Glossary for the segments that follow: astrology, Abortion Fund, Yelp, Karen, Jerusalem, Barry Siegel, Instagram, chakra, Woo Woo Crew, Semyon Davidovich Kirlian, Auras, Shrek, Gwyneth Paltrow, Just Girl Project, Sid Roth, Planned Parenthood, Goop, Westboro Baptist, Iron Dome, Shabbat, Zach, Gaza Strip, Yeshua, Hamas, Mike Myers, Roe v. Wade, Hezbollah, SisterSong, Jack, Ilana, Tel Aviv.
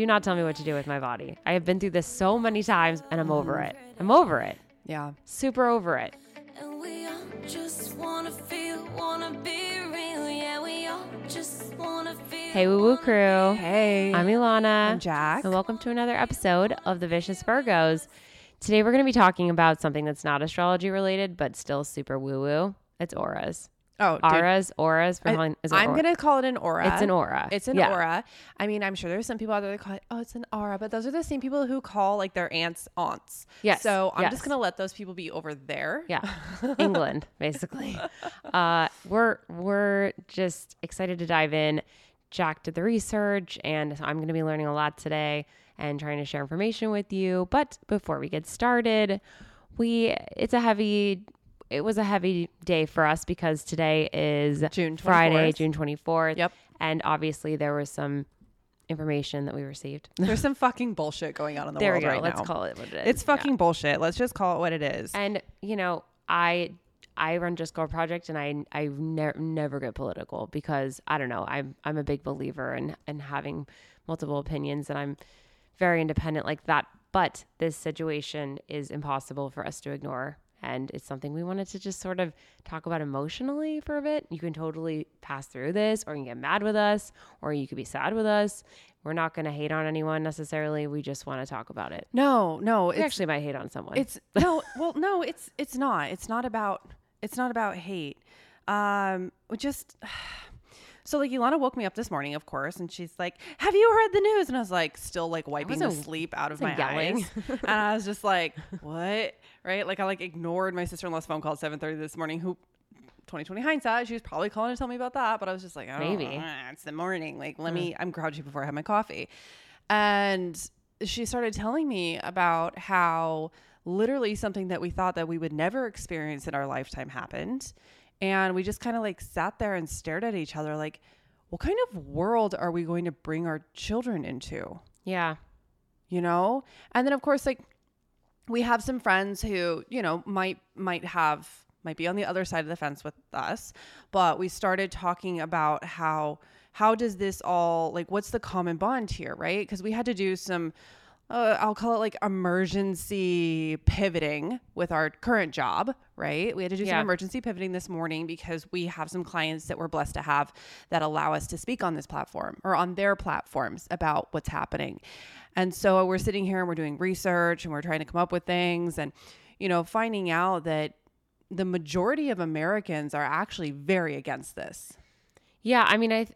Do not tell me what to do with my body. I have been through this so many times and I'm over it. I'm over it. Yeah. Super over it. And we all just wanna feel, wanna be real. Yeah, we all just wanna feel. Hey, Woo Woo Crew. Hey. I'm Ilana. I'm Jack. And welcome to another episode of The Vicious Virgos. Today we're going to be talking about something that's not astrology related, but still super woo-woo. It's auras. Oh, auras. I'm going to call it an aura. It's an aura. I mean, I'm sure there's some people out there that call it, oh, it's an aura. But those are the same people who call like their aunts. Yes. So I'm just going to let those people be over there. Yeah. England, basically. We're just excited to dive in. Jack did the research, and I'm going to be learning a lot today and trying to share information with you. But before we get started, it was a heavy day for us because today is June 24th. Friday, June 24th. Yep. And obviously there was some information that we received. There's some fucking bullshit going on in the world right now. Let's call it what it is. It's fucking bullshit. Let's just call it what it is. And, you know, I run Just Girl Project, and I never get political because, I don't know, I'm a big believer in having multiple opinions, and I'm very independent like that. But this situation is impossible for us to ignore. And it's something we wanted to just sort of talk about emotionally for a bit. You can totally pass through this, or you can get mad with us, or you could be sad with us. We're not going to hate on anyone necessarily. We just want to talk about it. No. We actually might hate on someone. It's not. It's not about hate. So like Ilana woke me up this morning, of course, and she's like, "Have you heard the news?" And I was like, still like wiping the sleep out of my eyes, and I was just like, "What?" Right? Like I like ignored my sister-in-law's phone call at 7:30 this morning. Who, 2020 hindsight, she was probably calling to tell me about that, but I was just like, "Oh, maybe it's the morning. Like I'm grouchy before I have my coffee," and she started telling me about how literally something that we thought that we would never experience in our lifetime happened. And we just kind of like sat there and stared at each other like, what kind of world are we going to bring our children into? Yeah. You know? And then of course, like we have some friends who, you know, might be on the other side of the fence with us, but we started talking about how does this all, like, what's the common bond here? Right. Cause we had to do some, I'll call it like emergency pivoting with our current job, right? We had to do some emergency pivoting this morning because we have some clients that we're blessed to have that allow us to speak on this platform or on their platforms about what's happening. And so we're sitting here and we're doing research and we're trying to come up with things and, you know, finding out that the majority of Americans are actually very against this. Yeah. I mean, I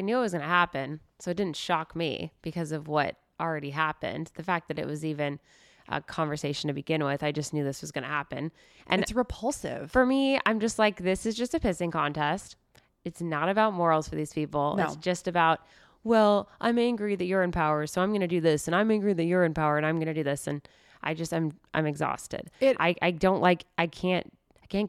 knew it was going to happen, so it didn't shock me because of what already happened. The fact that it was even a conversation to begin with, I just knew this was going to happen. And it's repulsive. For me, I'm just like, this is just a pissing contest. It's not about morals for these people. No. It's just about, well, I'm angry that you're in power, so I'm going to do this. And I'm angry that you're in power, and I'm going to do this. And I just, I'm exhausted. I can't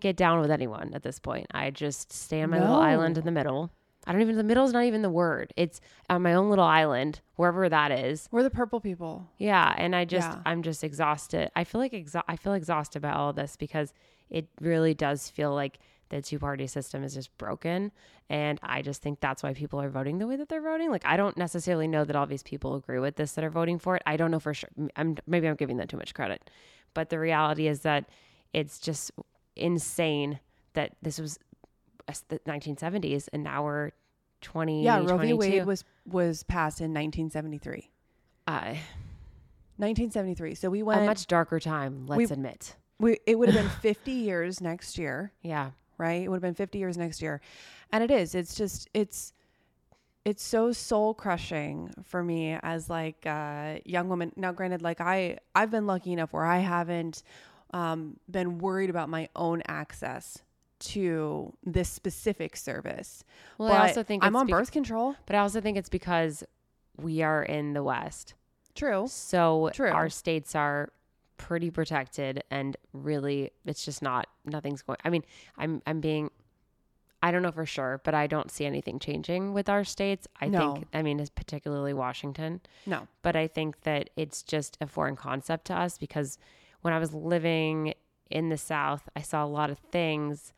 get down with anyone at this point. I just stay on my little island in the middle. The middle's not even the word. It's on my own little island, wherever that is. We're the purple people. Yeah. And I'm just exhausted. I feel exhausted by all of this because it really does feel like the two-party system is just broken. And I just think that's why people are voting the way that they're voting. Like, I don't necessarily know that all these people agree with this that are voting for it. I don't know for sure. Maybe I'm giving them too much credit, but the reality is that it's just insane that this was the 1970s and now we're 20. Yeah, Roe v. Wade was passed in 1973. 1973. So we went a much darker time. Let's admit. It would have been 50 years next year. Yeah. Right. It would have been 50 years next year, and it is. It's just it's so soul crushing for me as like a young woman. Now, granted, like I've been lucky enough where I haven't been worried about my own access to this specific service. Well, but I also think I'm on birth control, but I also think it's because we are in the West. True. So our states are pretty protected, and really it's just nothing's going. I mean, I don't know for sure, but I don't see anything changing with our states. I mean, particularly Washington. No, but I think that it's just a foreign concept to us because when I was living in the South, I saw a lot of things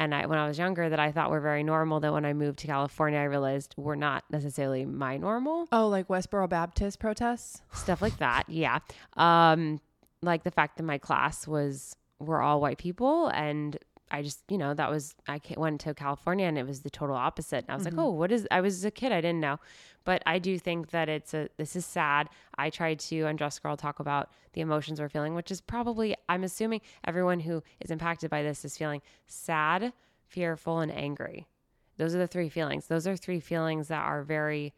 and I, when I was younger, that I thought were very normal, that when I moved to California, I realized were not necessarily my normal. Oh, like Westboro Baptist protests? Stuff like that, yeah. Like the fact that my class were all white people, and I just, you know, that was, I went to California and it was the total opposite. And I was like, oh, what is, I was a kid, I didn't know. But I do think that this is sad. I tried to, on Just Girl, talk about the emotions we're feeling, which is probably, I'm assuming everyone who is impacted by this is feeling sad, fearful, and angry. Those are the three feelings. Those are three feelings that are very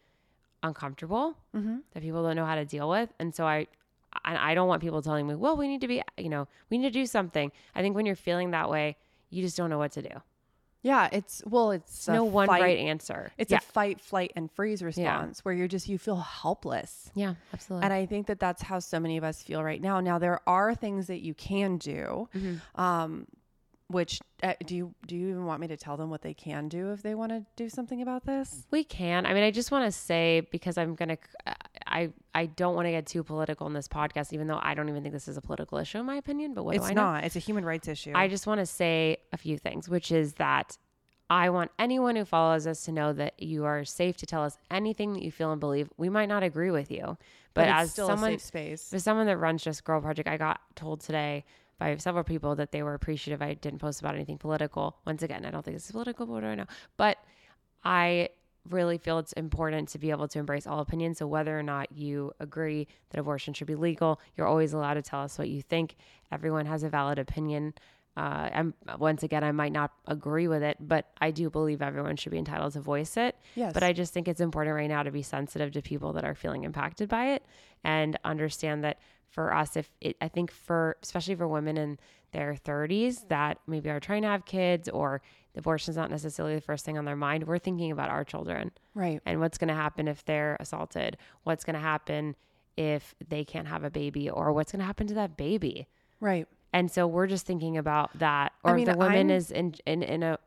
uncomfortable, that people don't know how to deal with. And so I don't want people telling me, well, we need to be, you know, we need to do something. I think when you're feeling that way, you just don't know what to do. Yeah, it's no one right answer. It's a fight, flight, and freeze response where you feel helpless. Yeah, absolutely. And I think that that's how so many of us feel right now. Now, there are things that you can do, which do you even want me to tell them what they can do if they want to do something about this? We can. I mean, I just want to say, because I'm going to, I don't want to get too political in this podcast, even though I don't even think this is a political issue in my opinion, but what do I know? It's a human rights issue. I just want to say a few things, which is that I want anyone who follows us to know that you are safe to tell us anything that you feel and believe. We might not agree with you, but it's as still someone, a safe space. As someone that runs Just Girl Project, I got told today by several people that they were appreciative I didn't post about anything political. Once again, I don't think it's political, but what do I know? But I really feel it's important to be able to embrace all opinions. So whether or not you agree that abortion should be legal, you're always allowed to tell us what you think. Everyone has a valid opinion. Once again, I might not agree with it, but I do believe everyone should be entitled to voice it. Yes. But I just think it's important right now to be sensitive to people that are feeling impacted by it and understand that for us, especially for women in their 30s that maybe are trying to have kids or abortion is not necessarily the first thing on their mind, we're thinking about our children. Right. And what's going to happen if they're assaulted? What's going to happen if they can't have a baby? Or what's going to happen to that baby? Right. And so we're just thinking about that. Or I mean, the woman is in a,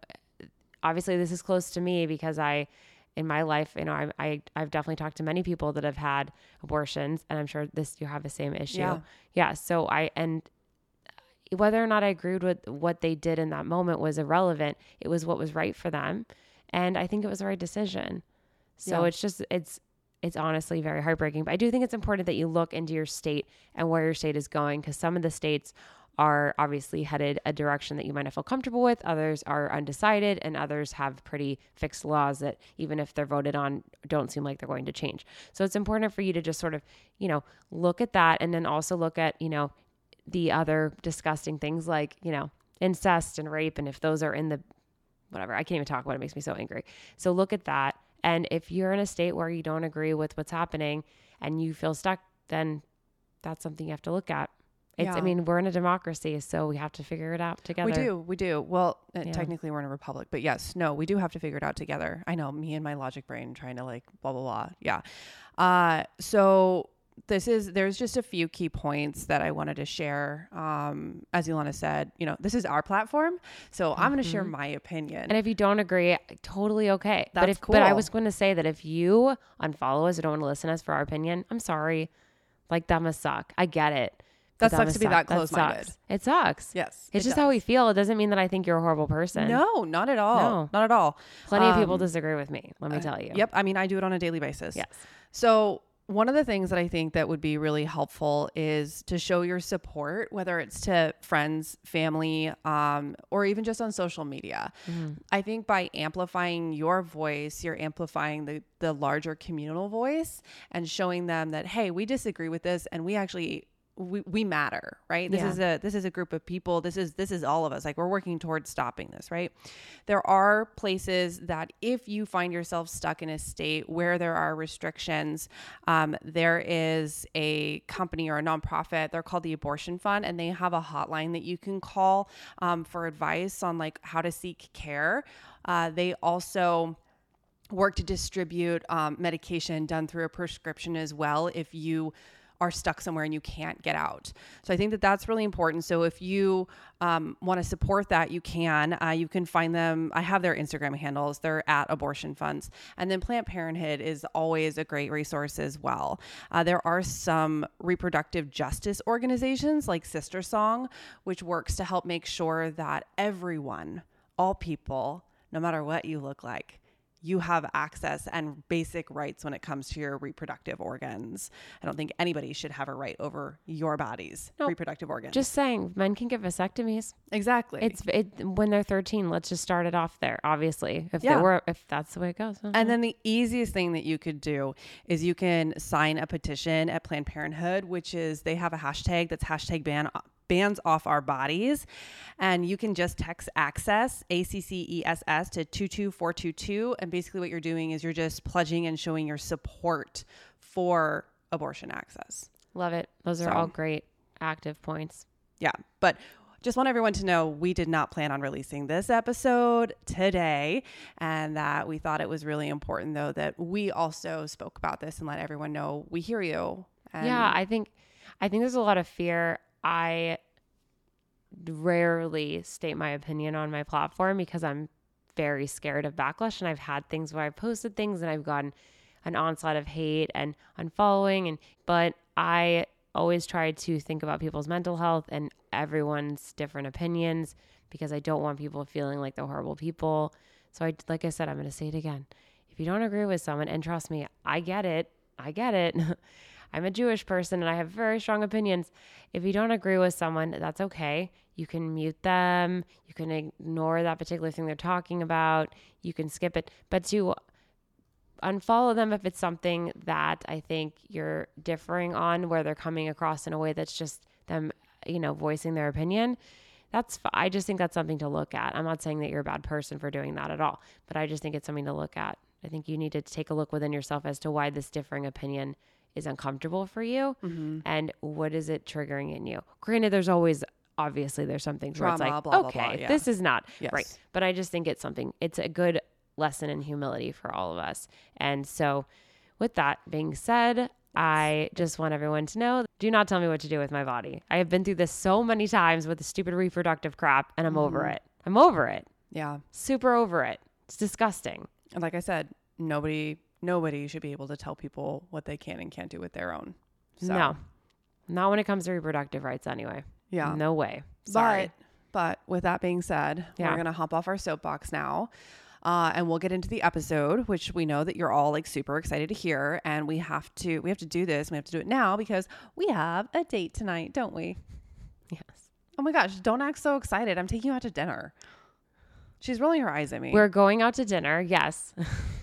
obviously this is close to me because in my life, you know, I've definitely talked to many people that have had abortions, and I'm sure you have the same issue. Yeah. So whether or not I agreed with what they did in that moment was irrelevant. It was what was right for them. And I think it was the right decision. So it's honestly very heartbreaking, but I do think it's important that you look into your state and where your state is going. 'Cause some of the states are obviously headed a direction that you might not feel comfortable with. Others are undecided, and others have pretty fixed laws that even if they're voted on, don't seem like they're going to change. So it's important for you to just sort of, you know, look at that, and then also look at, you know, the other disgusting things like, you know, incest and rape. And if those are in the, whatever, I can't even talk about it. It makes me so angry. So look at that. And if you're in a state where you don't agree with what's happening and you feel stuck, then that's something you have to look at. I mean, we're in a democracy, so we have to figure it out together. We do. Well, technically we're in a republic, but yes, no, we do have to figure it out together. I know, me and my logic brain trying to like blah, blah, blah. Yeah. So there's just a few key points that I wanted to share. As Ilana said, you know, this is our platform, so I'm going to share my opinion. And if you don't agree, totally okay. That's cool. But I was going to say that if you unfollow us or don't want to listen to us for our opinion, I'm sorry. Like, that must suck. I get it. That sucks to be that close-minded. It sucks. Yes. It's just how we feel. It doesn't mean that I think you're a horrible person. No, not at all. No. Not at all. Plenty of people disagree with me, let me tell you. Yep. I mean, I do it on a daily basis. Yes. So one of the things that I think that would be really helpful is to show your support, whether it's to friends, family, or even just on social media. I think by amplifying your voice, you're amplifying the larger communal voice and showing them that, hey, we disagree with this, and we actually... We matter, right? This is a group of people. This is all of us. Like, we're working towards stopping this, right? There are places that if you find yourself stuck in a state where there are restrictions, there is a company or a nonprofit. They're called the Abortion Fund, and they have a hotline that you can call for advice on like how to seek care. They also work to distribute medication done through a prescription as well, if you are stuck somewhere and you can't get out. So I think that that's really important. So if you want to support that, you can find them. I have their Instagram handles. They're at Abortion Funds. And then Planned Parenthood is always a great resource as well. There are some reproductive justice organizations like SisterSong, which works to help make sure that everyone all people, no matter what you look like, you have access and basic rights when it comes to your reproductive organs. I don't think anybody should have a right over your body's reproductive organs. Just saying, men can get vasectomies. Exactly. It's when they're 13. Let's just start it off there. Obviously, if that's the way it goes. Uh-huh. And then the easiest thing that you could do is you can sign a petition at Planned Parenthood, which is they have a hashtag that's #bands off our bodies, and you can just text access ACCESS to 22422. And basically what you're doing is you're just pledging and showing your support for abortion access. Love it. Those are all great active points. Yeah. But just want everyone to know we did not plan on releasing this episode today, and that we thought it was really important though that we also spoke about this and let everyone know we hear you. And yeah. I think there's a lot of fear. I rarely state my opinion on my platform because I'm very scared of backlash, and I've had things where I've posted things and I've gotten an onslaught of hate and unfollowing, but I always try to think about people's mental health and everyone's different opinions because I don't want people feeling like they're horrible people. So like I said, I'm going to say it again. If you don't agree with someone, and trust me, I get it. I'm a Jewish person and I have very strong opinions. If you don't agree with someone, that's okay. You can mute them. You can ignore that particular thing they're talking about. You can skip it. But to unfollow them if it's something that I think you're differing on, where they're coming across in a way that's just them, voicing their opinion, I just think that's something to look at. I'm not saying that you're a bad person for doing that at all, but I just think it's something to look at. I think you need to take a look within yourself as to why this differing opinion is uncomfortable for you, and what is it triggering in you. Granted, there's always, obviously there's some things where it's like, this is not right. But I just think it's a good lesson in humility for all of us. And so with that being said, I just want everyone to know, do not tell me what to do with my body. I have been through this so many times with the stupid reproductive crap, and I'm over it. I'm over it. Yeah. Super over it. It's disgusting. And like I said, Nobody should be able to tell people what they can and can't do with their own. So. No, not when it comes to reproductive rights anyway. Yeah. No way. Sorry. But with that being said, we're going to hop off our soapbox now. And we'll get into the episode, which we know that you're all like super excited to hear. And we have to do this. We have to do it now because we have a date tonight, don't we? Yes. Oh my gosh. Don't act so excited. I'm taking you out to dinner. She's rolling her eyes at me. We're going out to dinner. Yes.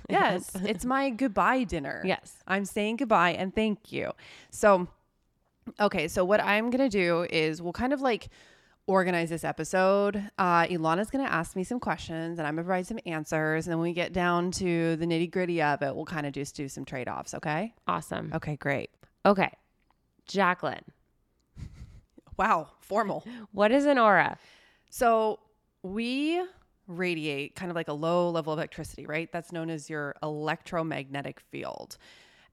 Yes. It's my goodbye dinner. Yes. I'm saying goodbye and thank you. So, okay. So what I'm going to do is we'll kind of like organize this episode. Ilana's going to ask me some questions and I'm going to provide some answers. And then when we get down to the nitty gritty of it, we'll kind of just do some trade-offs. Okay. Awesome. Okay. Great. Okay. Jacqueline. Wow. Formal. What is an aura? So we radiate kind of like a low level of electricity, right? That's known as your electromagnetic field.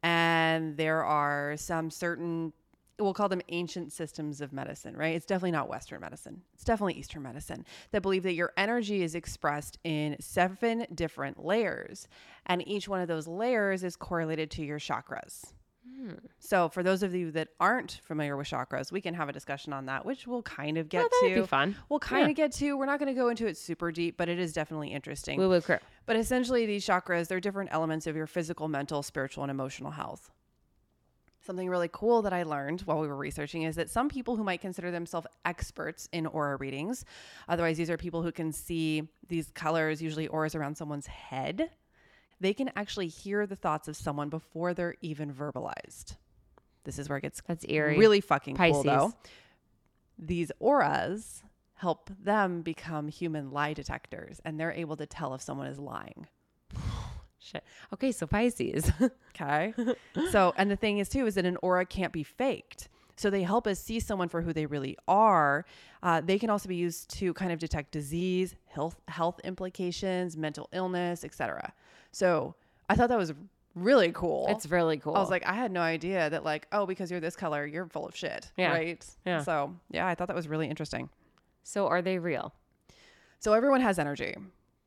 And there are some certain, we'll call them ancient systems of medicine, right? It's definitely not Western medicine. It's definitely Eastern medicine that believe that your energy is expressed in 7 different layers. And each one of those layers is correlated to your chakras. So for those of you that aren't familiar with chakras, we can have a discussion on that, which we'll kind of get to. That'd be fun. We'll kind of get to. We're not going to go into it super deep, but it is definitely interesting. Woo Woo Crew. But essentially these chakras, they're different elements of your physical, mental, spiritual, and emotional health. Something really cool that I learned while we were researching is that some people who might consider themselves experts in aura readings, otherwise these are people who can see these colors, usually auras around someone's head, they can actually hear the thoughts of someone before they're even verbalized. This is where it gets eerie. Really fucking Pisces. Cool though. These auras help them become human lie detectors, and they're able to tell if someone is lying. Shit. Okay. So Pisces. Okay. So, and the thing is too, is that an aura can't be faked. So they help us see someone for who they really are. They can also be used to kind of detect disease, health implications, mental illness, etc. So I thought that was really cool. It's really cool. I was like, I had no idea that like, oh, because you're this color, you're full of shit. Yeah. Right? Yeah. So yeah, I thought that was really interesting. So are they real? So everyone has energy.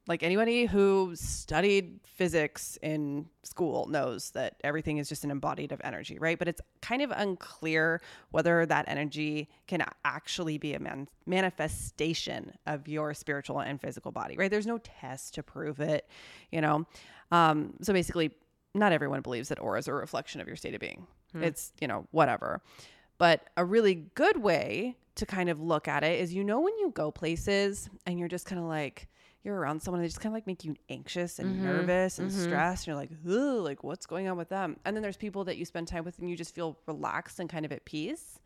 Like anybody who studied physics in school knows that everything is just an embodiment of energy, right? But it's kind of unclear whether that energy can actually be a manifestation of your spiritual and physical body, right? There's no test to prove it, you know? So basically, not everyone believes that auras are a reflection of your state of being. It's, you know, whatever. But a really good way to kind of look at it is, you know, when you go places and you're just kind of like, you're around someone and they just kind of like make you anxious and nervous and stressed. And you're like, ooh, like what's going on with them? And then there's people that you spend time with and you just feel relaxed and kind of at peace.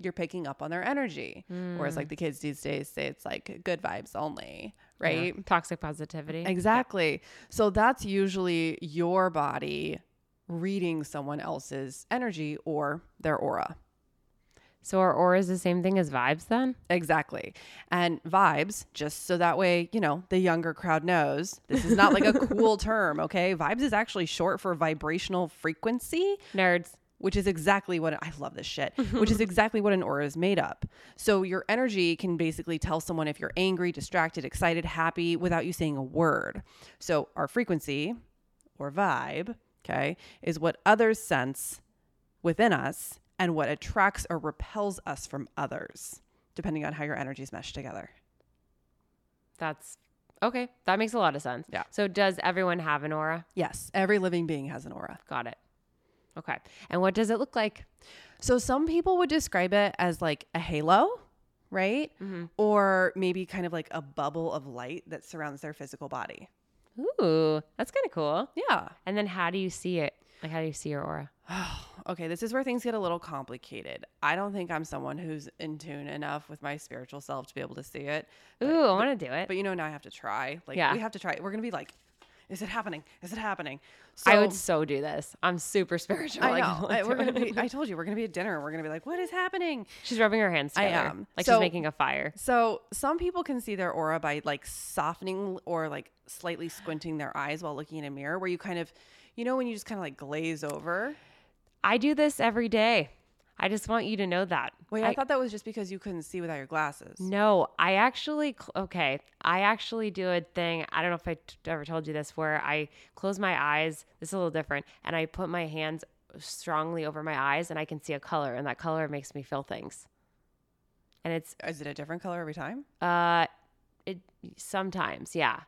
You're picking up on their energy. Whereas like the kids these days say it's like good vibes only, right? Yeah. Toxic positivity. Exactly. Yeah. So that's usually your body reading someone else's energy or their aura. So our aura is the same thing as vibes then? Exactly. And vibes, just so that way, you know, the younger crowd knows, this is not like a cool term, okay? Vibes is actually short for vibrational frequency. Nerds. Which is exactly what, I love this shit, which is exactly what an aura is made up. So your energy can basically tell someone if you're angry, distracted, excited, happy, without you saying a word. So our frequency or vibe, okay, is what others sense within us and what attracts or repels us from others, depending on how your energies mesh together. That's okay. That makes a lot of sense. Yeah. So does everyone have an aura? Yes. Every living being has an aura. Got it. Okay. And what does it look like? So some people would describe it as like a halo, right? Or maybe kind of like a bubble of light that surrounds their physical body. Ooh, that's kind of cool. Yeah. And then how do you see it? Like, how do you see your aura? Oh, okay. This is where things get a little complicated. I don't think I'm someone who's in tune enough with my spiritual self to be able to see it. But, ooh, I want to do it. But you know, now I have to try. Like, yeah. We have to try. We're going to be like, is it happening? Is it happening? So, I would so do this. I'm super spiritual. I know. I told you, we're going to be at dinner. We're going to be like, what is happening? She's rubbing her hands together. I am. Like she's making a fire. So some people can see their aura by like softening or like slightly squinting their eyes while looking in a mirror, where you kind of, you know, when you just kind of like glaze over. I do this every day. I just want you to know that. Wait, I thought that was just because you couldn't see without your glasses. No, I actually do a thing. I don't know if I ever told you this, where I close my eyes. This is a little different. And I put my hands strongly over my eyes and I can see a color, and that color makes me feel things. And is it a different color every time? Sometimes. Yeah.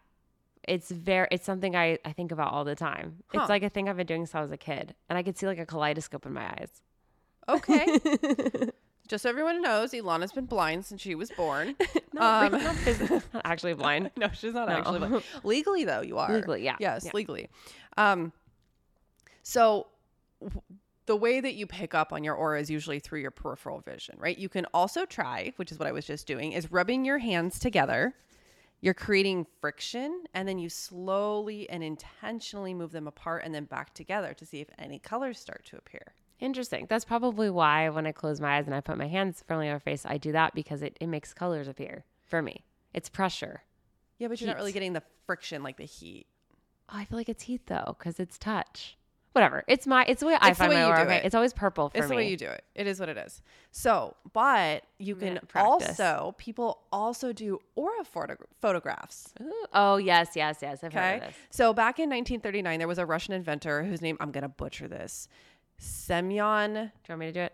It's something I think about all the time. Huh. It's like a thing I've been doing since I was a kid, and I could see like a kaleidoscope in my eyes. Okay. Just so everyone knows, Ilana's been blind since she was born. Not actually blind. No, she's not actually blind. Legally, though, you are. Legally, yeah. Yes, yeah. Legally. So the way that you pick up on your aura is usually through your peripheral vision, right? You can also try, which is what I was just doing, is rubbing your hands together. You're creating friction, and then you slowly and intentionally move them apart and then back together to see if any colors start to appear. Interesting. That's probably why when I close my eyes and I put my hands firmly on my face, I do that, because it makes colors appear for me. It's pressure. Yeah, but you're not really getting the friction, like the heat. Oh, I feel like it's heat though, because it's touch. Whatever. It's the way I find my aura. It's always purple for me. It's the way you do it. It is what it is. So, but you can also, people also do aura photographs. Ooh. Oh, yes. I've heard of this. So back in 1939, there was a Russian inventor whose name, I'm going to butcher this. Semyon. Do you want me to do it?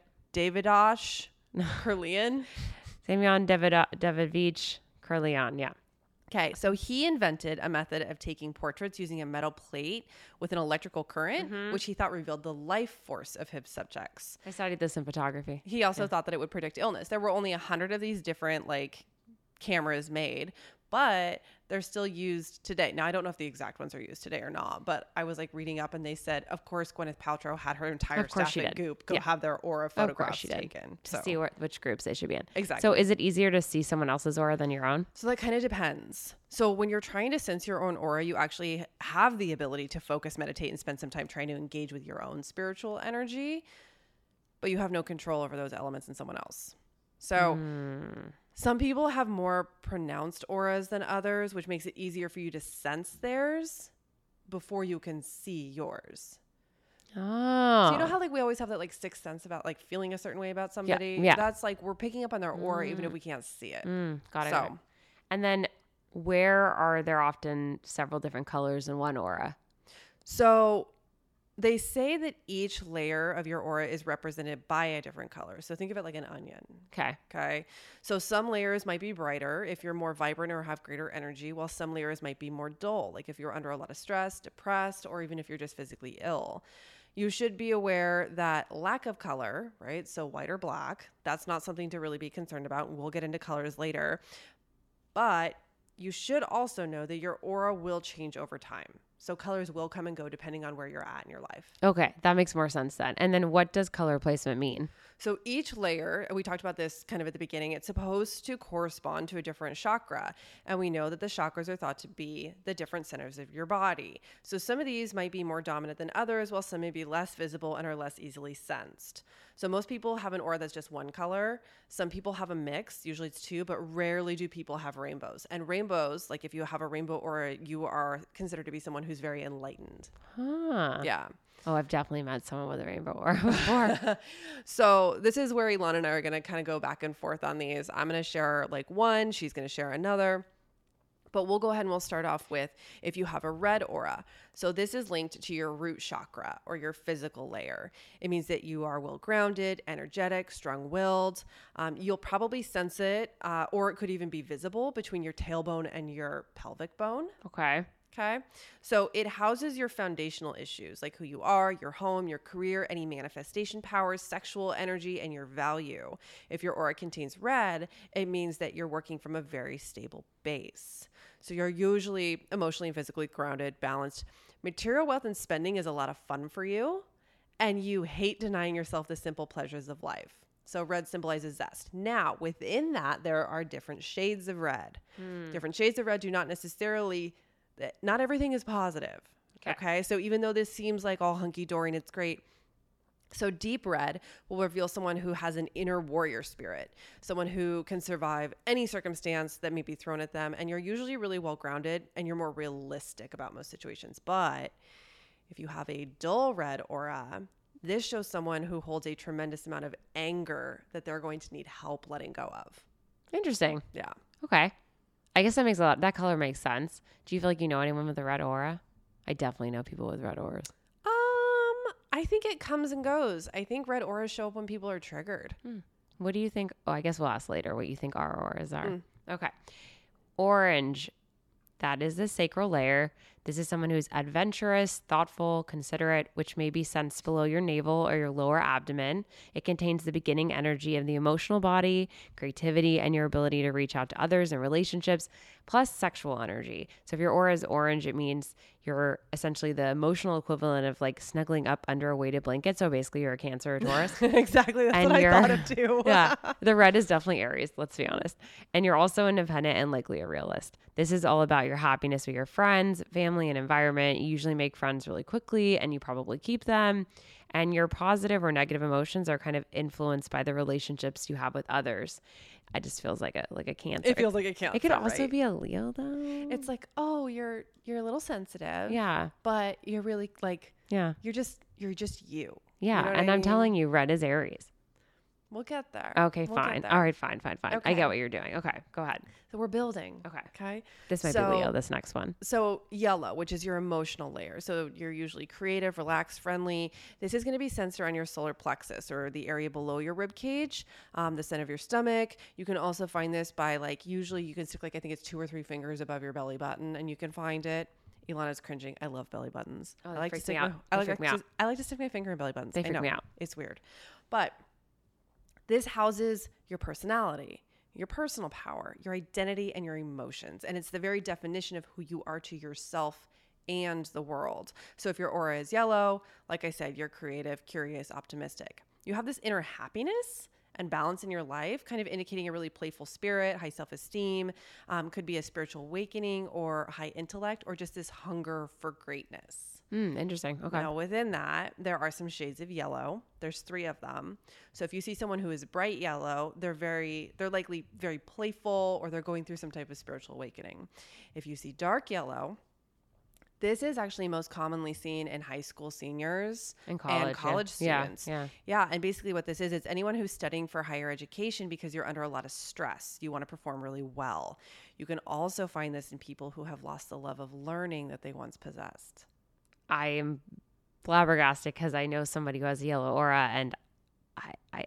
Davidovich Kirlian. Semyon Davidovich Kirlian, yeah. Okay, so he invented a method of taking portraits using a metal plate with an electrical current, which he thought revealed the life force of his subjects. I studied this in photography. He also thought that it would predict illness. There were only 100 of these different like cameras made, but they're still used today. Now, I don't know if the exact ones are used today or not, but I was like reading up and they said, of course, Gwyneth Paltrow had her entire staff at Goop go have their aura photographs taken. To see which groups they should be in. Exactly. So is it easier to see someone else's aura than your own? So that kind of depends. So when you're trying to sense your own aura, you actually have the ability to focus, meditate, and spend some time trying to engage with your own spiritual energy, but you have no control over those elements in someone else. So... Some people have more pronounced auras than others, which makes it easier for you to sense theirs before you can see yours. Oh. So you know how like we always have that like sixth sense about like feeling a certain way about somebody? Yeah. That's like we're picking up on their aura even if we can't see it. Got it. So. And then where are there often several different colors in one aura? So they say that each layer of your aura is represented by a different color. So think of it like an onion. Okay. So some layers might be brighter if you're more vibrant or have greater energy, while some layers might be more dull, like if you're under a lot of stress, depressed, or even if you're just physically ill. You should be aware that lack of color, right? So white or black, that's not something to really be concerned about. And we'll get into colors later. But you should also know that your aura will change over time. So colors will come and go depending on where you're at in your life. Okay, that makes more sense then. And then what does color placement mean? So each layer, we talked about this kind of at the beginning, it's supposed to correspond to a different chakra. And we know that the chakras are thought to be the different centers of your body. So some of these might be more dominant than others, while some may be less visible and are less easily sensed. So most people have an aura that's just one color. Some people have a mix, usually it's two, but rarely do people have rainbows. And rainbows, like if you have a rainbow aura, you are considered to be someone who's very enlightened. Huh. Yeah. Oh, I've definitely met someone with a rainbow aura before. So this is where Ilana and I are going to kind of go back and forth on these. I'm going to share like one, she's going to share another. But we'll go ahead and we'll start off with if you have a red aura. So this is linked to your root chakra or your physical layer. It means that you are well-grounded, energetic, strong-willed. You'll probably sense it, or it could even be visible between your tailbone and your pelvic bone. Okay. So it houses your foundational issues, like who you are, your home, your career, any manifestation powers, sexual energy, and your value. If your aura contains red, it means that you're working from a very stable base. So you're usually emotionally and physically grounded, balanced. Material wealth and spending is a lot of fun for you, and you hate denying yourself the simple pleasures of life. So red symbolizes zest. Now, within that, there are different shades of red. Different shades of red do not necessarily... Not everything is positive. Okay. So even though this seems like all hunky-dory and it's great. So deep red will reveal someone who has an inner warrior spirit, someone who can survive any circumstance that may be thrown at them. And you're usually really well-grounded and you're more realistic about most situations. But if you have a dull red aura, this shows someone who holds a tremendous amount of anger that they're going to need help letting go of. Interesting. Yeah. Okay. I guess that color makes sense. Do you feel like you know anyone with a red aura? I definitely know people with red auras. I think it comes and goes. I think red auras show up when people are triggered. What do you think? Oh, I guess we'll ask later what you think our auras are. Okay. Orange. That is the sacral layer. This is someone who's adventurous, thoughtful, considerate, which may be sensed below your navel or your lower abdomen. It contains the beginning energy of the emotional body, creativity, and your ability to reach out to others and relationships, plus sexual energy. So if your aura is orange, it means you're essentially the emotional equivalent of like snuggling up under a weighted blanket. So basically you're a Cancer or Taurus. Exactly. That's what I thought of too. Yeah. The red is definitely Aries. Let's be honest. And you're also independent and likely a realist. This is all about your happiness with your friends, family, and environment. You usually make friends really quickly and you probably keep them. And your positive or negative emotions are kind of influenced by the relationships you have with others. It just feels like a Cancer. It feels like a Cancer. It could also be a Leo though. It's like, oh, you're a little sensitive. Yeah. But you're really like, yeah, you're just you. Yeah. You know what I mean? I'm telling you, red is Aries. We'll get there. Okay, we'll fine. There. All right, fine. Okay. I get what you're doing. Okay, go ahead. So we're building. Okay. This might be Leo, this next one. So yellow, which is your emotional layer. So you're usually creative, relaxed, friendly. This is going to be sensed around your solar plexus or the area below your rib cage, the center of your stomach. You can also find this by like, usually you can stick like, I think it's 2 or 3 fingers above your belly button and you can find it. Ilana's cringing. I love belly buttons. Oh, I like to stick my finger in belly buttons. They freak me out. It's weird. But... this houses your personality, your personal power, your identity, and your emotions. And it's the very definition of who you are to yourself and the world. So if your aura is yellow, like I said, you're creative, curious, optimistic. You have this inner happiness and balance in your life, kind of indicating a really playful spirit, high self-esteem, could be a spiritual awakening or high intellect, or just this hunger for greatness. Interesting. Okay. Now within that, there are some shades of yellow. There's 3 of them. So if you see someone who is bright yellow, they're likely very playful or they're going through some type of spiritual awakening. If you see dark yellow, This is actually most commonly seen in high school seniors and college students. Yeah. And basically what this is, it's anyone who's studying for higher education because you're under a lot of stress. You want to perform really well. You can also find this in people who have lost the love of learning that they once possessed. I am flabbergasted because I know somebody who has a yellow aura, and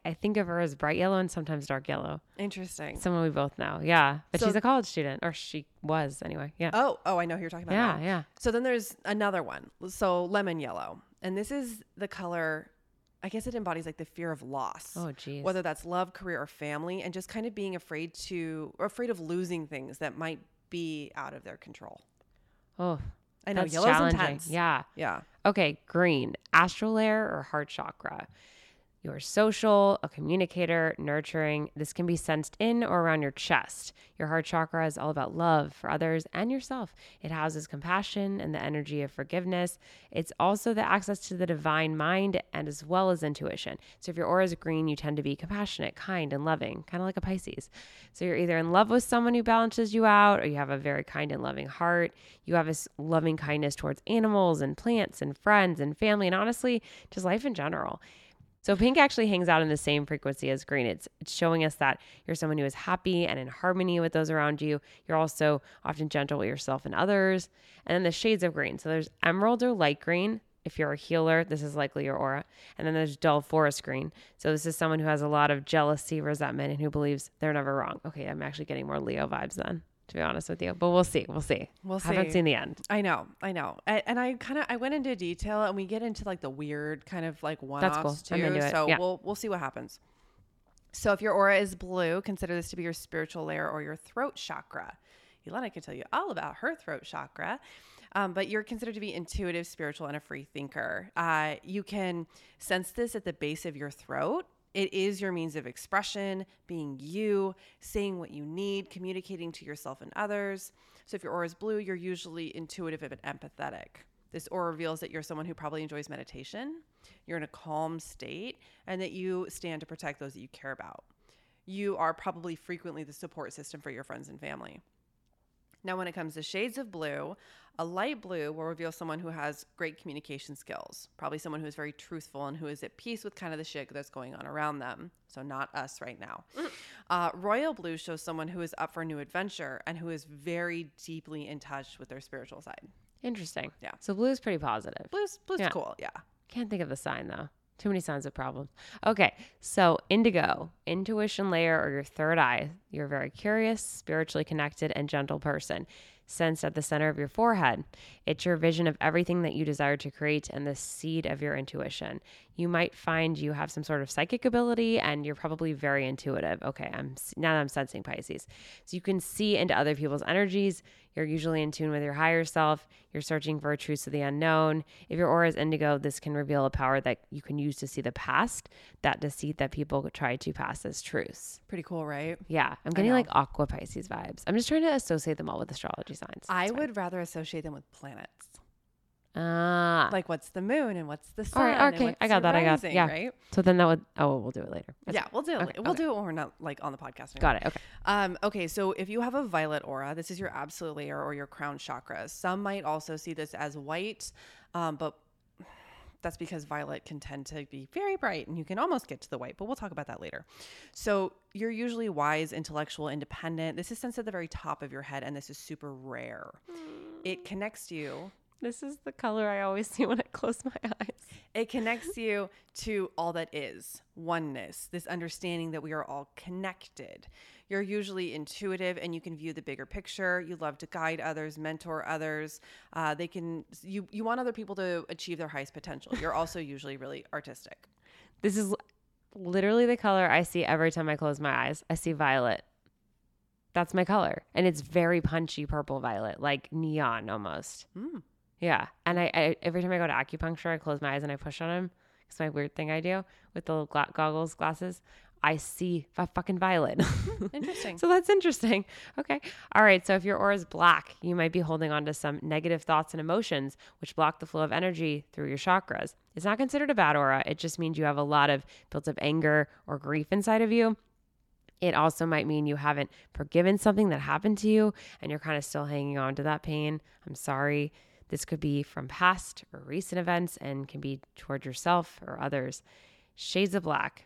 I think of her as bright yellow and sometimes dark yellow. Interesting. Someone we both know. Yeah. But so, she's a college student, or she was anyway. Yeah. Oh, I know who you're talking about. Yeah. Now. Yeah. So then there's another one. So lemon yellow. And this is the color, I guess it embodies like the fear of loss. Oh, geez. Whether that's love, career, or family, and just kind of being afraid of losing things that might be out of their control. Oh, I know. Yellow's intense. Yeah. Yeah. Okay. Green, astral layer or heart chakra. You're social, a communicator, nurturing. This can be sensed in or around your chest. Your heart chakra is all about love for others and yourself. It houses compassion and the energy of forgiveness. It's also the access to the divine mind and as well as intuition. So if your aura is green, you tend to be compassionate, kind, and loving, kind of like a Pisces. So you're either in love with someone who balances you out, or you have a very kind and loving heart. You have this loving kindness towards animals and plants and friends and family and honestly, just life in general. So pink actually hangs out in the same frequency as green. It's showing us that you're someone who is happy and in harmony with those around you. You're also often gentle with yourself and others. And then the shades of green. So there's emerald or light green. If you're a healer, this is likely your aura. And then there's dull forest green. So this is someone who has a lot of jealousy, resentment, and who believes they're never wrong. Okay, I'm actually getting more Leo vibes then, to be honest with you. But we'll see. I haven't seen the end. I know. And I went into detail, and we get into like the weird kind of like one-offs. That's cool. Too. I'm into it. So yeah. We'll see what happens. So if your aura is blue, consider this to be your spiritual layer or your throat chakra. Ilana can tell you all about her throat chakra. But you're considered to be intuitive, spiritual, and a free thinker. You can sense this at the base of your throat. It is your means of expression, being you, saying what you need, communicating to yourself and others. So if your aura is blue, you're usually intuitive and empathetic. This aura reveals that you're someone who probably enjoys meditation, you're in a calm state, and that you stand to protect those that you care about. You are probably frequently the support system for your friends and family. Now, when it comes to shades of blue, a light blue will reveal someone who has great communication skills, probably someone who is very truthful and who is at peace with kind of the shit that's going on around them. So not us right now. Royal blue shows someone who is up for a new adventure and who is very deeply in touch with their spiritual side. Interesting. Yeah. So blue is pretty positive. Blue's yeah. Cool. Yeah. Can't think of the sign though. Too many signs of problems. Okay, so indigo, intuition layer or your third eye. You're very curious, spiritually connected, and gentle person. Sensed at the center of your forehead. It's your vision of everything that you desire to create and the seed of your intuition. You might find you have some sort of psychic ability and you're probably very intuitive. Okay, I'm sensing Pisces. So you can see into other people's energies. You're usually in tune with your higher self. You're searching for truths to the unknown. If your aura is indigo, this can reveal a power that you can use to see the past, that deceit that people try to pass as truths. Pretty cool, right? Yeah. I'm getting like Aqua Pisces vibes. I'm just trying to associate them all with astrology signs. I would rather associate them with planets. Like what's the moon and what's the sun? All right, okay, I got that. Yeah. Right? So then that would. Oh, we'll do it later. We'll do it when we're not like on the podcast. Anymore. Got it. Okay. Okay. So if you have a violet aura, this is your absolute layer or your crown chakra. Some might also see this as white, but that's because violet can tend to be very bright, and you can almost get to the white. But we'll talk about that later. So you're usually wise, intellectual, independent. This is sensed at the very top of your head, and this is super rare. It connects you. This is the color I always see when I close my eyes. It connects you to all that is, oneness, this understanding that we are all connected. You're usually intuitive and you can view the bigger picture. You love to guide others, mentor others. You want other people to achieve their highest potential. You're also usually really artistic. This is literally the color I see every time I close my eyes. I see violet. That's my color. And it's very punchy purple violet, like neon almost. Mm. Yeah. And I every time I go to acupuncture, I close my eyes and I push on them. It's my weird thing I do with the little glasses. I see fucking violet. Interesting. So that's interesting. Okay. All right. So if your aura is black, you might be holding on to some negative thoughts and emotions, which block the flow of energy through your chakras. It's not considered a bad aura. It just means you have a lot of built-up anger or grief inside of you. It also might mean you haven't forgiven something that happened to you and you're kind of still hanging on to that pain. I'm sorry. This could be from past or recent events and can be toward yourself or others. Shades of black.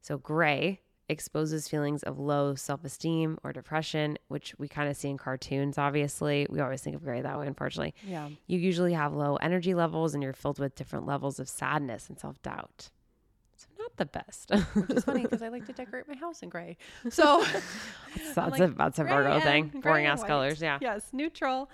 So gray exposes feelings of low self-esteem or depression, which we kind of see in cartoons, obviously. We always think of gray that way, unfortunately. Yeah. You usually have low energy levels and you're filled with different levels of sadness and self-doubt. So not the best. Which is funny because I like to decorate my house in gray. So that's a Virgo thing. Boring ass colors. Yeah. Yes. Neutral.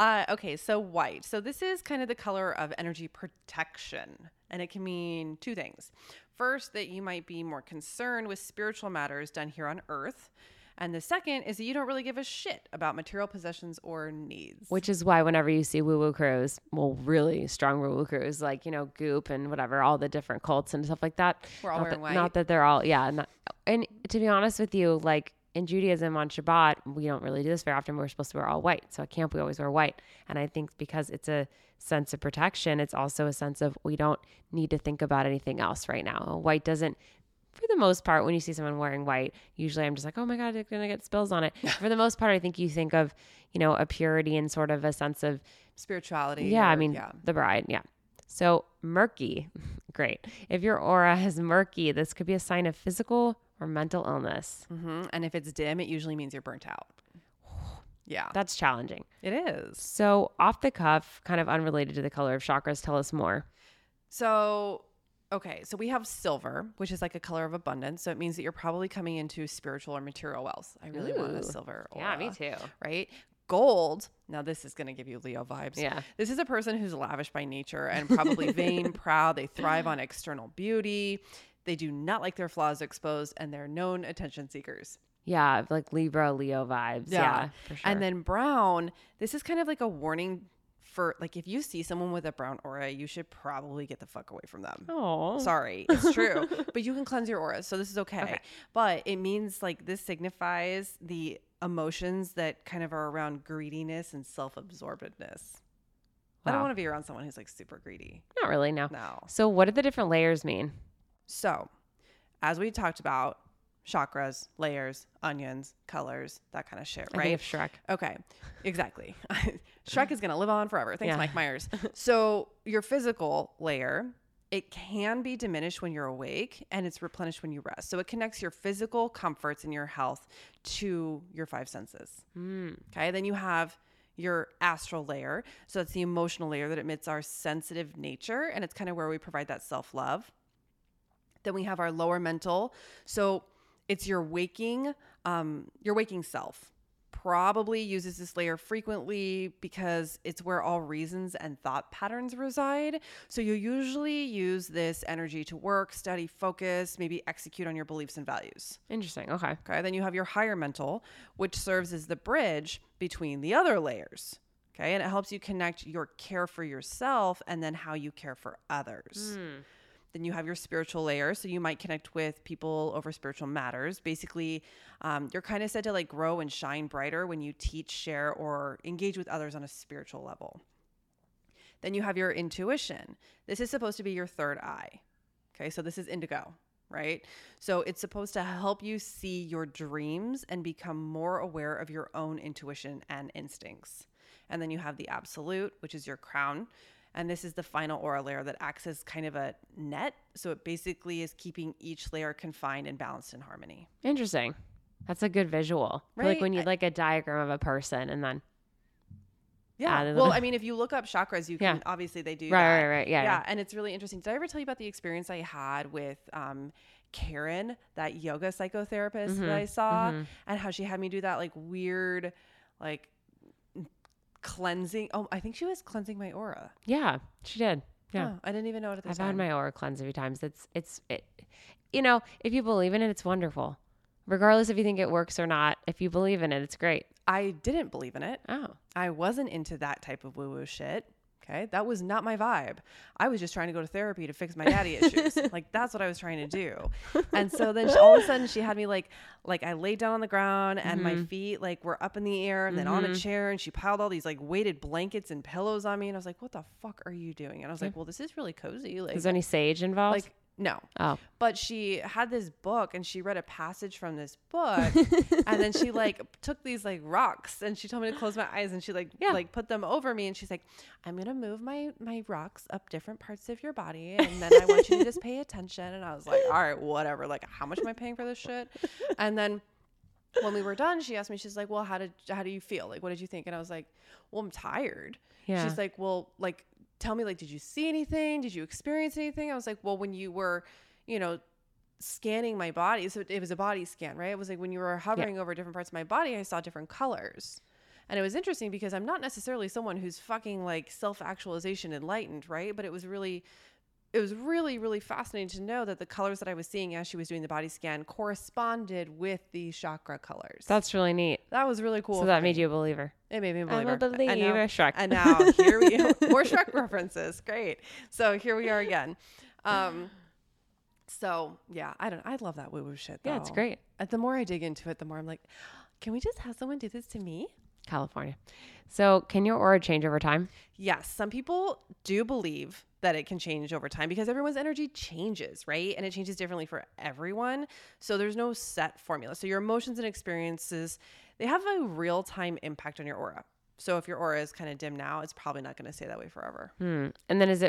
Okay. So white. So this is kind of the color of energy protection. And it can mean two things. First, that you might be more concerned with spiritual matters done here on earth. And the second is that you don't really give a shit about material possessions or needs. Which is why whenever you see Woo Woo Crews, well, really strong Woo Woo Crews, like, you know, Goop and whatever, all the different cults and stuff like that. We're all wearing white. Not that they're all, yeah. And to be honest with you, like in Judaism on Shabbat, we don't really do this very often. We're supposed to wear all white. So at camp, we always wear white. And I think because it's a sense of protection, it's also a sense of we don't need to think about anything else right now. White doesn't. For the most part, when you see someone wearing white, usually I'm just like, oh my God, it's going to get spills on it. For the most part, I think you think of, you know, a purity and sort of a sense of spirituality. Yeah. Or, I mean, yeah. The bride. Yeah. So murky. Great. If your aura is murky, this could be a sign of physical or mental illness. Mm-hmm. And if it's dim, it usually means you're burnt out. Yeah. That's challenging. It is. So off the cuff, kind of unrelated to the color of chakras, tell us more. Okay, so we have silver, which is like a color of abundance. So it means that you're probably coming into spiritual or material wealth. I really want a silver aura. Yeah, me too. Right? Gold. Now this is going to give you Leo vibes. Yeah. This is a person who's lavish by nature and probably vain, proud. They thrive on external beauty. They do not like their flaws exposed and they're known attention seekers. Yeah, like Libra, Leo vibes. Yeah, for sure. And then brown, this is kind of like a warning for like, if you see someone with a brown aura, you should probably get the fuck away from them. Oh, sorry. It's true. But you can cleanse your aura. So this is okay. But it means like this signifies the emotions that kind of are around greediness and self-absorbedness. Wow. I don't want to be around someone who's like super greedy. Not really. No. No. So what do the different layers mean? So as we talked about, chakras, layers, onions, colors, that kind of shit, right? I think of Shrek. Okay, exactly. Shrek is going to live on forever. Thanks, yeah. Mike Myers. So your physical layer, it can be diminished when you're awake and it's replenished when you rest. So it connects your physical comforts and your health to your five senses. Mm. Okay, then you have your astral layer. So it's the emotional layer that admits our sensitive nature and it's kind of where we provide that self-love. Then we have our lower mental. So it's your waking self probably uses this layer frequently because it's where all reasons and thought patterns reside. So you usually use this energy to work, study, focus, maybe execute on your beliefs and values. Interesting. Okay. Okay. Then you have your higher mental, which serves as the bridge between the other layers. Okay. And it helps you connect your care for yourself and then how you care for others. Mm. Then you have your spiritual layer. So you might connect with people over spiritual matters. Basically, you're kind of said to like grow and shine brighter when you teach, share, or engage with others on a spiritual level. Then you have your intuition. This is supposed to be your third eye. Okay, so this is indigo, right? So it's supposed to help you see your dreams and become more aware of your own intuition and instincts. And then you have the absolute, which is your crown. And this is the final aura layer that acts as kind of a net. So it basically is keeping each layer confined and balanced in harmony. Interesting. That's a good visual. Right? Like when you like a diagram of a person and then. Yeah. Well, I mean, if you look up chakras, you can obviously they do. Right. Yeah. And it's really interesting. Did I ever tell you about the experience I had with Karen, that yoga psychotherapist that I saw and how she had me do that like weird, like, cleansing. Oh, I think she was cleansing my aura. Yeah, she did. Yeah. Oh, I didn't even know it at the time. I've had my aura cleansed a few times. It's, you know, if you believe in it, it's wonderful. Regardless if you think it works or not, if you believe in it, it's great. I didn't believe in it. Oh. I wasn't into that type of woo-woo shit. Okay. That was not my vibe. I was just trying to go to therapy to fix my daddy issues. Like that's what I was trying to do. And so then all of a sudden she had me like I laid down on the ground and my feet like were up in the air and then on a chair and she piled all these like weighted blankets and pillows on me. And I was like, what the fuck are you doing? And I was like, well, this is really cozy. Like, is there any sage involved? Like, No. Oh. But she had this book and she read a passage from this book and then she like took these like rocks and she told me to close my eyes and she like put them over me and she's like, I'm going to move my rocks up different parts of your body and then I want you to just pay attention. And I was like, all right, whatever. Like, how much am I paying for this shit? And then when we were done, she asked me, she's like, well, how do you feel? Like, what did you think? And I was like, well, I'm tired. Yeah. She's like, well, like, tell me, like, did you see anything? Did you experience anything? I was like, well, when you were, you know, scanning my body, so it was a body scan, right? It was like when you were hovering over different parts of my body, I saw different colors. And it was interesting because I'm not necessarily someone who's fucking like self-actualization enlightened, right? But it was really, really fascinating to know that the colors that I was seeing as she was doing the body scan corresponded with the chakra colors. That's really neat. That was really cool. So that made you a believer. It made me a believer. I'm a believer, Shrek. And now here we are. More Shrek references. Great. So here we are again. So yeah, I love that woo-woo shit though. Yeah, it's great. The more I dig into it, the more I'm like, can we just have someone do this to me? California. So can your aura change over time? Yes. Some people do believe that it can change over time because everyone's energy changes, right? And it changes differently for everyone. So there's no set formula. So your emotions and experiences, they have a real-time impact on your aura. So if your aura is kind of dim now, it's probably not going to stay that way forever. And then this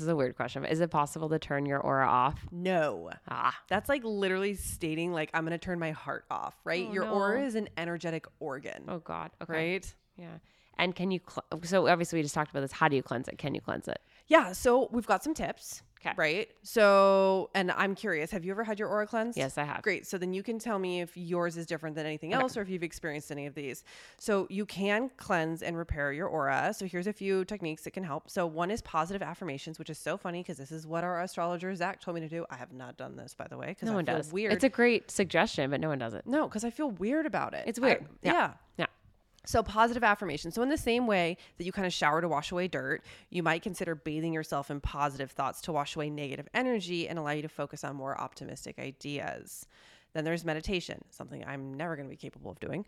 is a weird question, but is it possible to turn your aura off? No. That's like literally stating like, I'm going to turn my heart off, right? Oh, aura is an energetic organ. Oh God. Okay. Right? Yeah. And can you, so obviously we just talked about this. How do you cleanse it? Can you cleanse it? Yeah. So we've got some tips, right? So, and I'm curious, have you ever had your aura cleansed? Yes, I have. Great. So then you can tell me if yours is different than anything else or if you've experienced any of these. So you can cleanse and repair your aura. So here's a few techniques that can help. So one is positive affirmations, which is so funny because this is what our astrologer Zach told me to do. I have not done this, by the way, because no one does. Weird. It's a great suggestion, but no one does it. No, because I feel weird about it. It's weird. Yeah. So positive affirmation. So in the same way that you kind of shower to wash away dirt, you might consider bathing yourself in positive thoughts to wash away negative energy and allow you to focus on more optimistic ideas. Then there's meditation, something I'm never going to be capable of doing,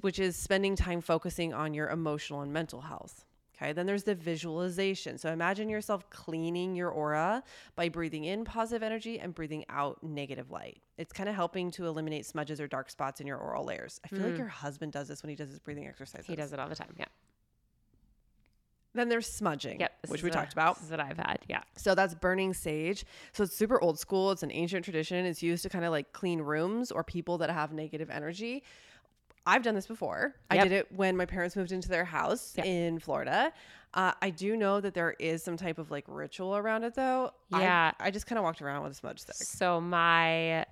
which is spending time focusing on your emotional and mental health. Okay. Then there's the visualization. So imagine yourself cleaning your aura by breathing in positive energy and breathing out negative light. It's kind of helping to eliminate smudges or dark spots in your oral layers. I feel like your husband does this when he does his breathing exercises. He does it all the time. Yeah. Then there's smudging, which we talked about. This is what I've had. Yeah. So that's burning sage. So it's super old school. It's an ancient tradition. It's used to kind of like clean rooms or people that have negative energy. I've done this before. Yep. I did it when my parents moved into their house in Florida. I do know that there is some type of like ritual around it though. Yeah. I just kind of walked around with a smudge stick. So my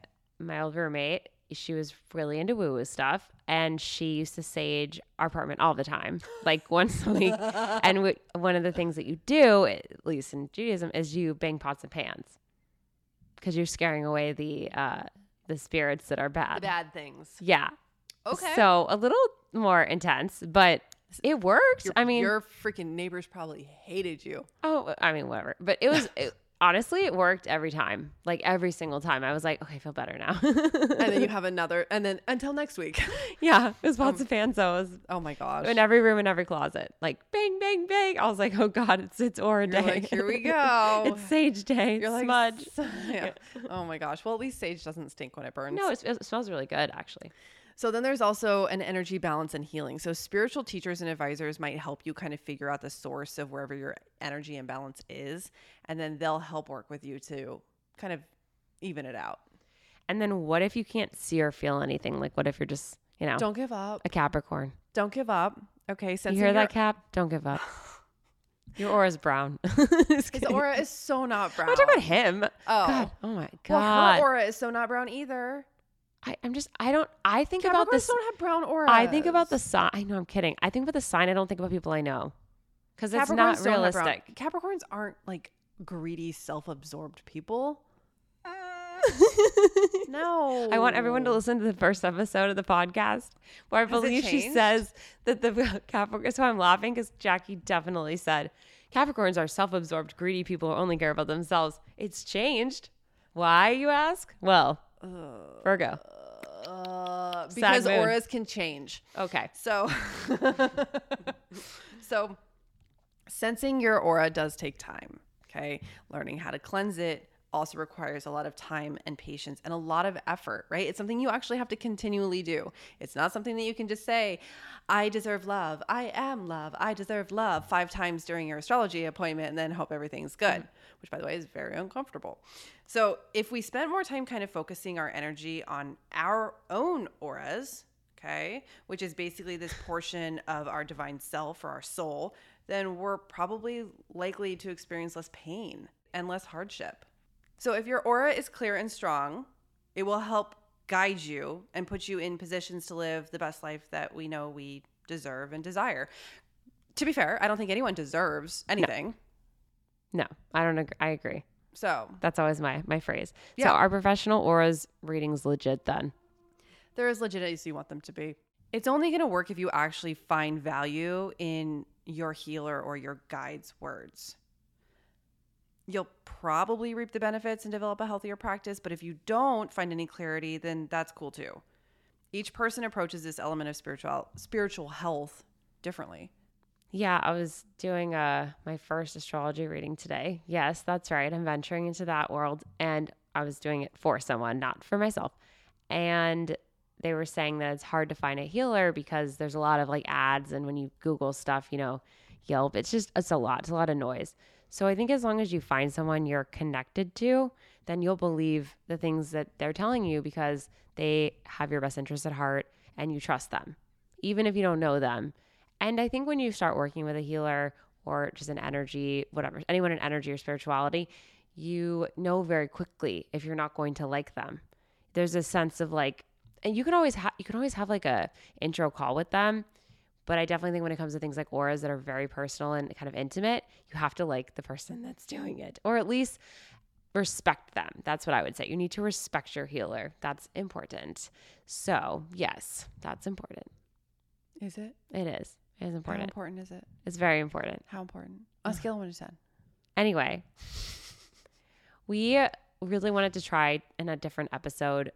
old roommate, she was really into woo-woo stuff and she used to sage our apartment all the time, like once a week. And one of the things that you do, at least in Judaism, is you bang pots and pans because you're scaring away the spirits that are bad. The bad things. Yeah. Okay. So a little more intense, but it worked. I mean, your freaking neighbors probably hated you. Oh, I mean, whatever. But it was honestly, it worked every time. Like every single time, I was like, okay, I feel better now. And then you have another, and then until next week. Yeah, it was pots of pans. So it was, oh my gosh, in every room, in every closet, like bang, bang, bang. I was like, oh God, it's aura day. Like, here we go. It's sage day. You're like smudge. Yeah. Oh my gosh. Well, at least sage doesn't stink when it burns. No, it smells really good actually. So then there's also an energy balance and healing. So spiritual teachers and advisors might help you kind of figure out the source of wherever your energy imbalance is, and then they'll help work with you to kind of even it out. And then what if you can't see or feel anything? Like what if you're just, you know. Don't give up. A Capricorn. Don't give up. Okay. You hear that, Cap? Don't give up. Your aura is brown. His aura is so not brown. I'm talking about him. Oh. God. Oh my God. Well, her aura is so not brown either. I think about this. Capricorns don't have brown auras. I think about the sign. I know I'm kidding. I think about the sign. I don't think about people I know because it's not realistic. Capricorns aren't like greedy, self-absorbed people. No. I want everyone to listen to the first episode of the podcast where I believe she says that the Capricorn. So I'm laughing because Jackie definitely said Capricorns are self-absorbed, greedy people who only care about themselves. It's changed. Why, you ask? Well, Virgo. Because auras can change. Okay. So, so sensing your aura does take time. Okay. Learning how to cleanse it, also requires a lot of time and patience and a lot of effort, right? It's something you actually have to continually do. It's not something that you can just say, I deserve love, I am love, I deserve love 5 times during your astrology appointment and then hope everything's good, which by the way is very uncomfortable. So if we spent more time kind of focusing our energy on our own auras, okay, which is basically this portion of our divine self or our soul, then we're probably likely to experience less pain and less hardship. So if your aura is clear and strong, it will help guide you and put you in positions to live the best life that we know we deserve and desire. To be fair, I don't think anyone deserves anything. No, I don't agree. I agree. So that's always my phrase. Yeah. So our professional auras readings legit then? They're as legit as you want them to be. It's only going to work if you actually find value in your healer or your guide's words. You'll probably reap the benefits and develop a healthier practice, but if you don't find any clarity, then that's cool too. Each person approaches this element of spiritual health differently. Yeah, I was doing my first astrology reading today. Yes, that's right. I'm venturing into that world, and I was doing it for someone, not for myself. And they were saying that it's hard to find a healer because there's a lot of like ads, and when you Google stuff, you know, Yelp, it's a lot. It's a lot of noise. So I think as long as you find someone you're connected to, then you'll believe the things that they're telling you because they have your best interests at heart and you trust them, even if you don't know them. And I think when you start working with a healer or just an energy, whatever, anyone in energy or spirituality, you know very quickly if you're not going to like them. There's a sense of like, and you can always have like a intro call with them. But I definitely think when it comes to things like auras that are very personal and kind of intimate, you have to like the person that's doing it, or at least respect them. That's what I would say. You need to respect your healer. That's important. So yes, that's important. Is it? It is. It is important. How important is it? It's very important. How important? On a scale of 1 to 10. Anyway, we really wanted to try in a different episode.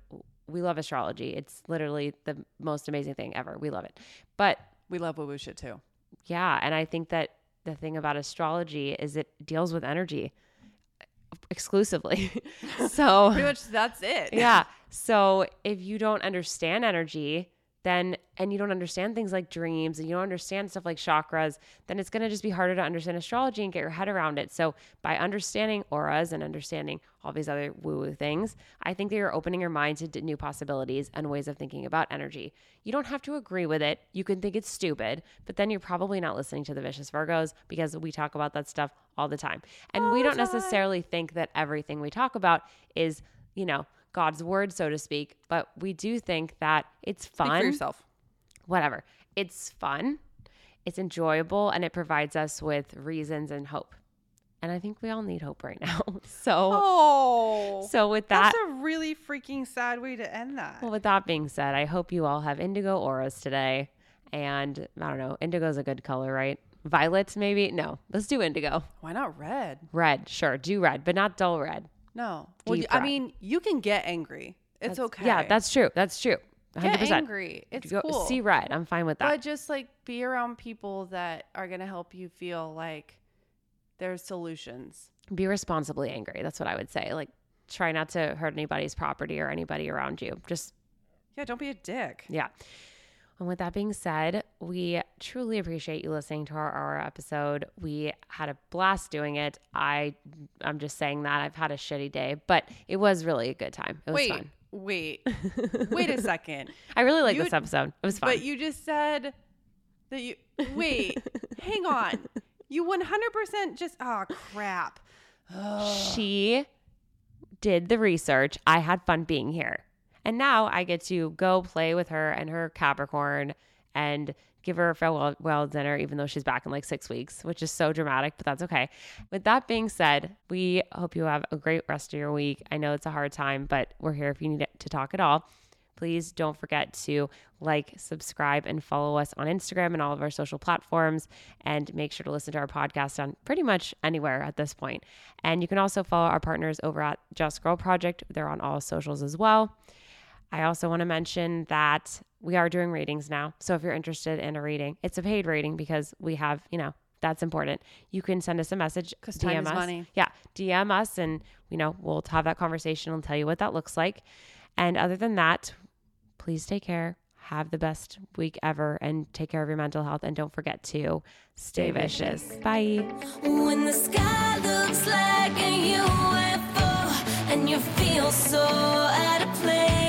We love astrology. It's literally the most amazing thing ever. We love it. But we love woo woo shit too. Yeah. And I think that the thing about astrology is it deals with energy exclusively. So pretty much that's it. Yeah. So if you don't understand energy, then, and you don't understand things like dreams, and you don't understand stuff like chakras, then it's going to just be harder to understand astrology and get your head around it. So by understanding auras and understanding all these other woo-woo things, I think that you're opening your mind to new possibilities and ways of thinking about energy. You don't have to agree with it. You can think it's stupid, but then you're probably not listening to The Vicious Virgos because we talk about that stuff all the time. And we don't necessarily think that everything we talk about is, you know, God's word, so to speak, but we do think that it's fun. Speak for yourself. Whatever. It's fun, it's enjoyable, and it provides us with reasons and hope. And I think we all need hope right now. So with that, that's a really freaking sad way to end that. Well, with that being said, I hope you all have indigo auras today. And I don't know, indigo's a good color, right? Violets maybe? No, let's do indigo. Why not red? Red, sure. Do red, but not dull red. No. Well, I mean, you can get angry. It's okay. Yeah, that's true. That's true. 100%. Get angry. It's cool. See red. I'm fine with that. But just like be around people that are going to help you feel like there's solutions. Be responsibly angry. That's what I would say. Like try not to hurt anybody's property or anybody around you. Just. Yeah. Don't be a dick. Yeah. And with that being said, we truly appreciate you listening to our episode. We had a blast doing it. I'm just saying that I've had a shitty day, but it was really a good time. It was fun. Wait a second. I really like this episode. It was fun. But you just said that hang on. You 100% crap. Ugh. She did the research. I had fun being here. And now I get to go play with her and her Capricorn and give her a farewell dinner, even though she's back in like 6 weeks, which is so dramatic, but that's okay. With that being said, we hope you have a great rest of your week. I know it's a hard time, but we're here if you need to talk at all. Please don't forget to like, subscribe, and follow us on Instagram and all of our social platforms. And make sure to listen to our podcast on pretty much anywhere at this point. And you can also follow our partners over at Just Girl Project. They're on all socials as well. I also want to mention that we are doing readings now. So if you're interested in a reading, it's a paid reading because we have, you know, That's important. You can send us a message. Because time is money. Yeah. DM us and, you know, we'll have that conversation and tell you what that looks like. And other than that, please take care. Have the best week ever and take care of your mental health. And don't forget to stay vicious. Bye. When the sky looks like a UFO and you feel so out of place.